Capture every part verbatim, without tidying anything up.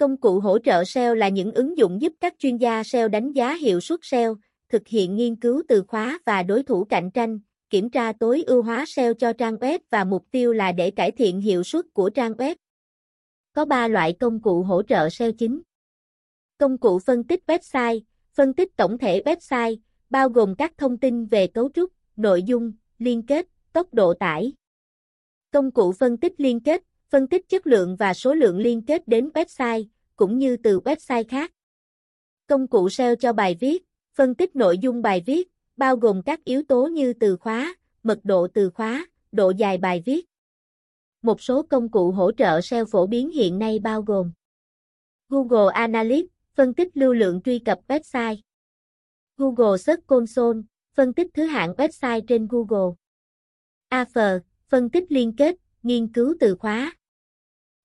Công cụ hỗ trợ ét e o là những ứng dụng giúp các chuyên gia ét e o đánh giá hiệu suất ét e o, thực hiện nghiên cứu từ khóa và đối thủ cạnh tranh, kiểm tra tối ưu hóa ét e o cho trang web và mục tiêu là để cải thiện hiệu suất của trang web. Có ba loại công cụ hỗ trợ ét e o chính. Công cụ phân tích website, phân tích tổng thể website, bao gồm các thông tin về cấu trúc, nội dung, liên kết, tốc độ tải. Công cụ phân tích liên kết, phân tích chất lượng và số lượng liên kết đến website, cũng như từ website khác. Công cụ ét e o cho bài viết, phân tích nội dung bài viết, bao gồm các yếu tố như từ khóa, mật độ từ khóa, độ dài bài viết. Một số công cụ hỗ trợ ét e o phổ biến hiện nay bao gồm Google Analytics, phân tích lưu lượng truy cập website. Google Search Console, phân tích thứ hạng website trên Google. Ahrefs, phân tích liên kết, nghiên cứu từ khóa.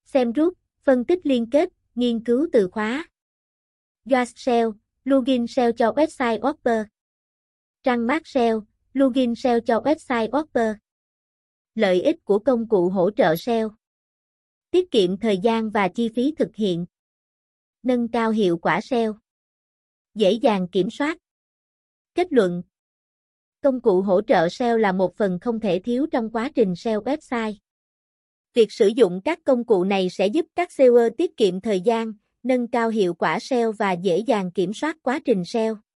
Xem rút, phân tích liên kết, nghiên cứu từ khóa. Yoast ét e o, plugin ét e o cho website WordPress. Rank Math ét e o, plugin ét e o cho website WordPress. Lợi ích của công cụ hỗ trợ ét e o: tiết kiệm thời gian và chi phí thực hiện, nâng cao hiệu quả ét e o, dễ dàng kiểm soát. Kết luận: công cụ hỗ trợ ét e o là một phần không thể thiếu trong quá trình ét e o website. Việc sử dụng các công cụ này sẽ giúp các ét e o tiết kiệm thời gian, nâng cao hiệu quả ét e o và dễ dàng kiểm soát quá trình ét e o.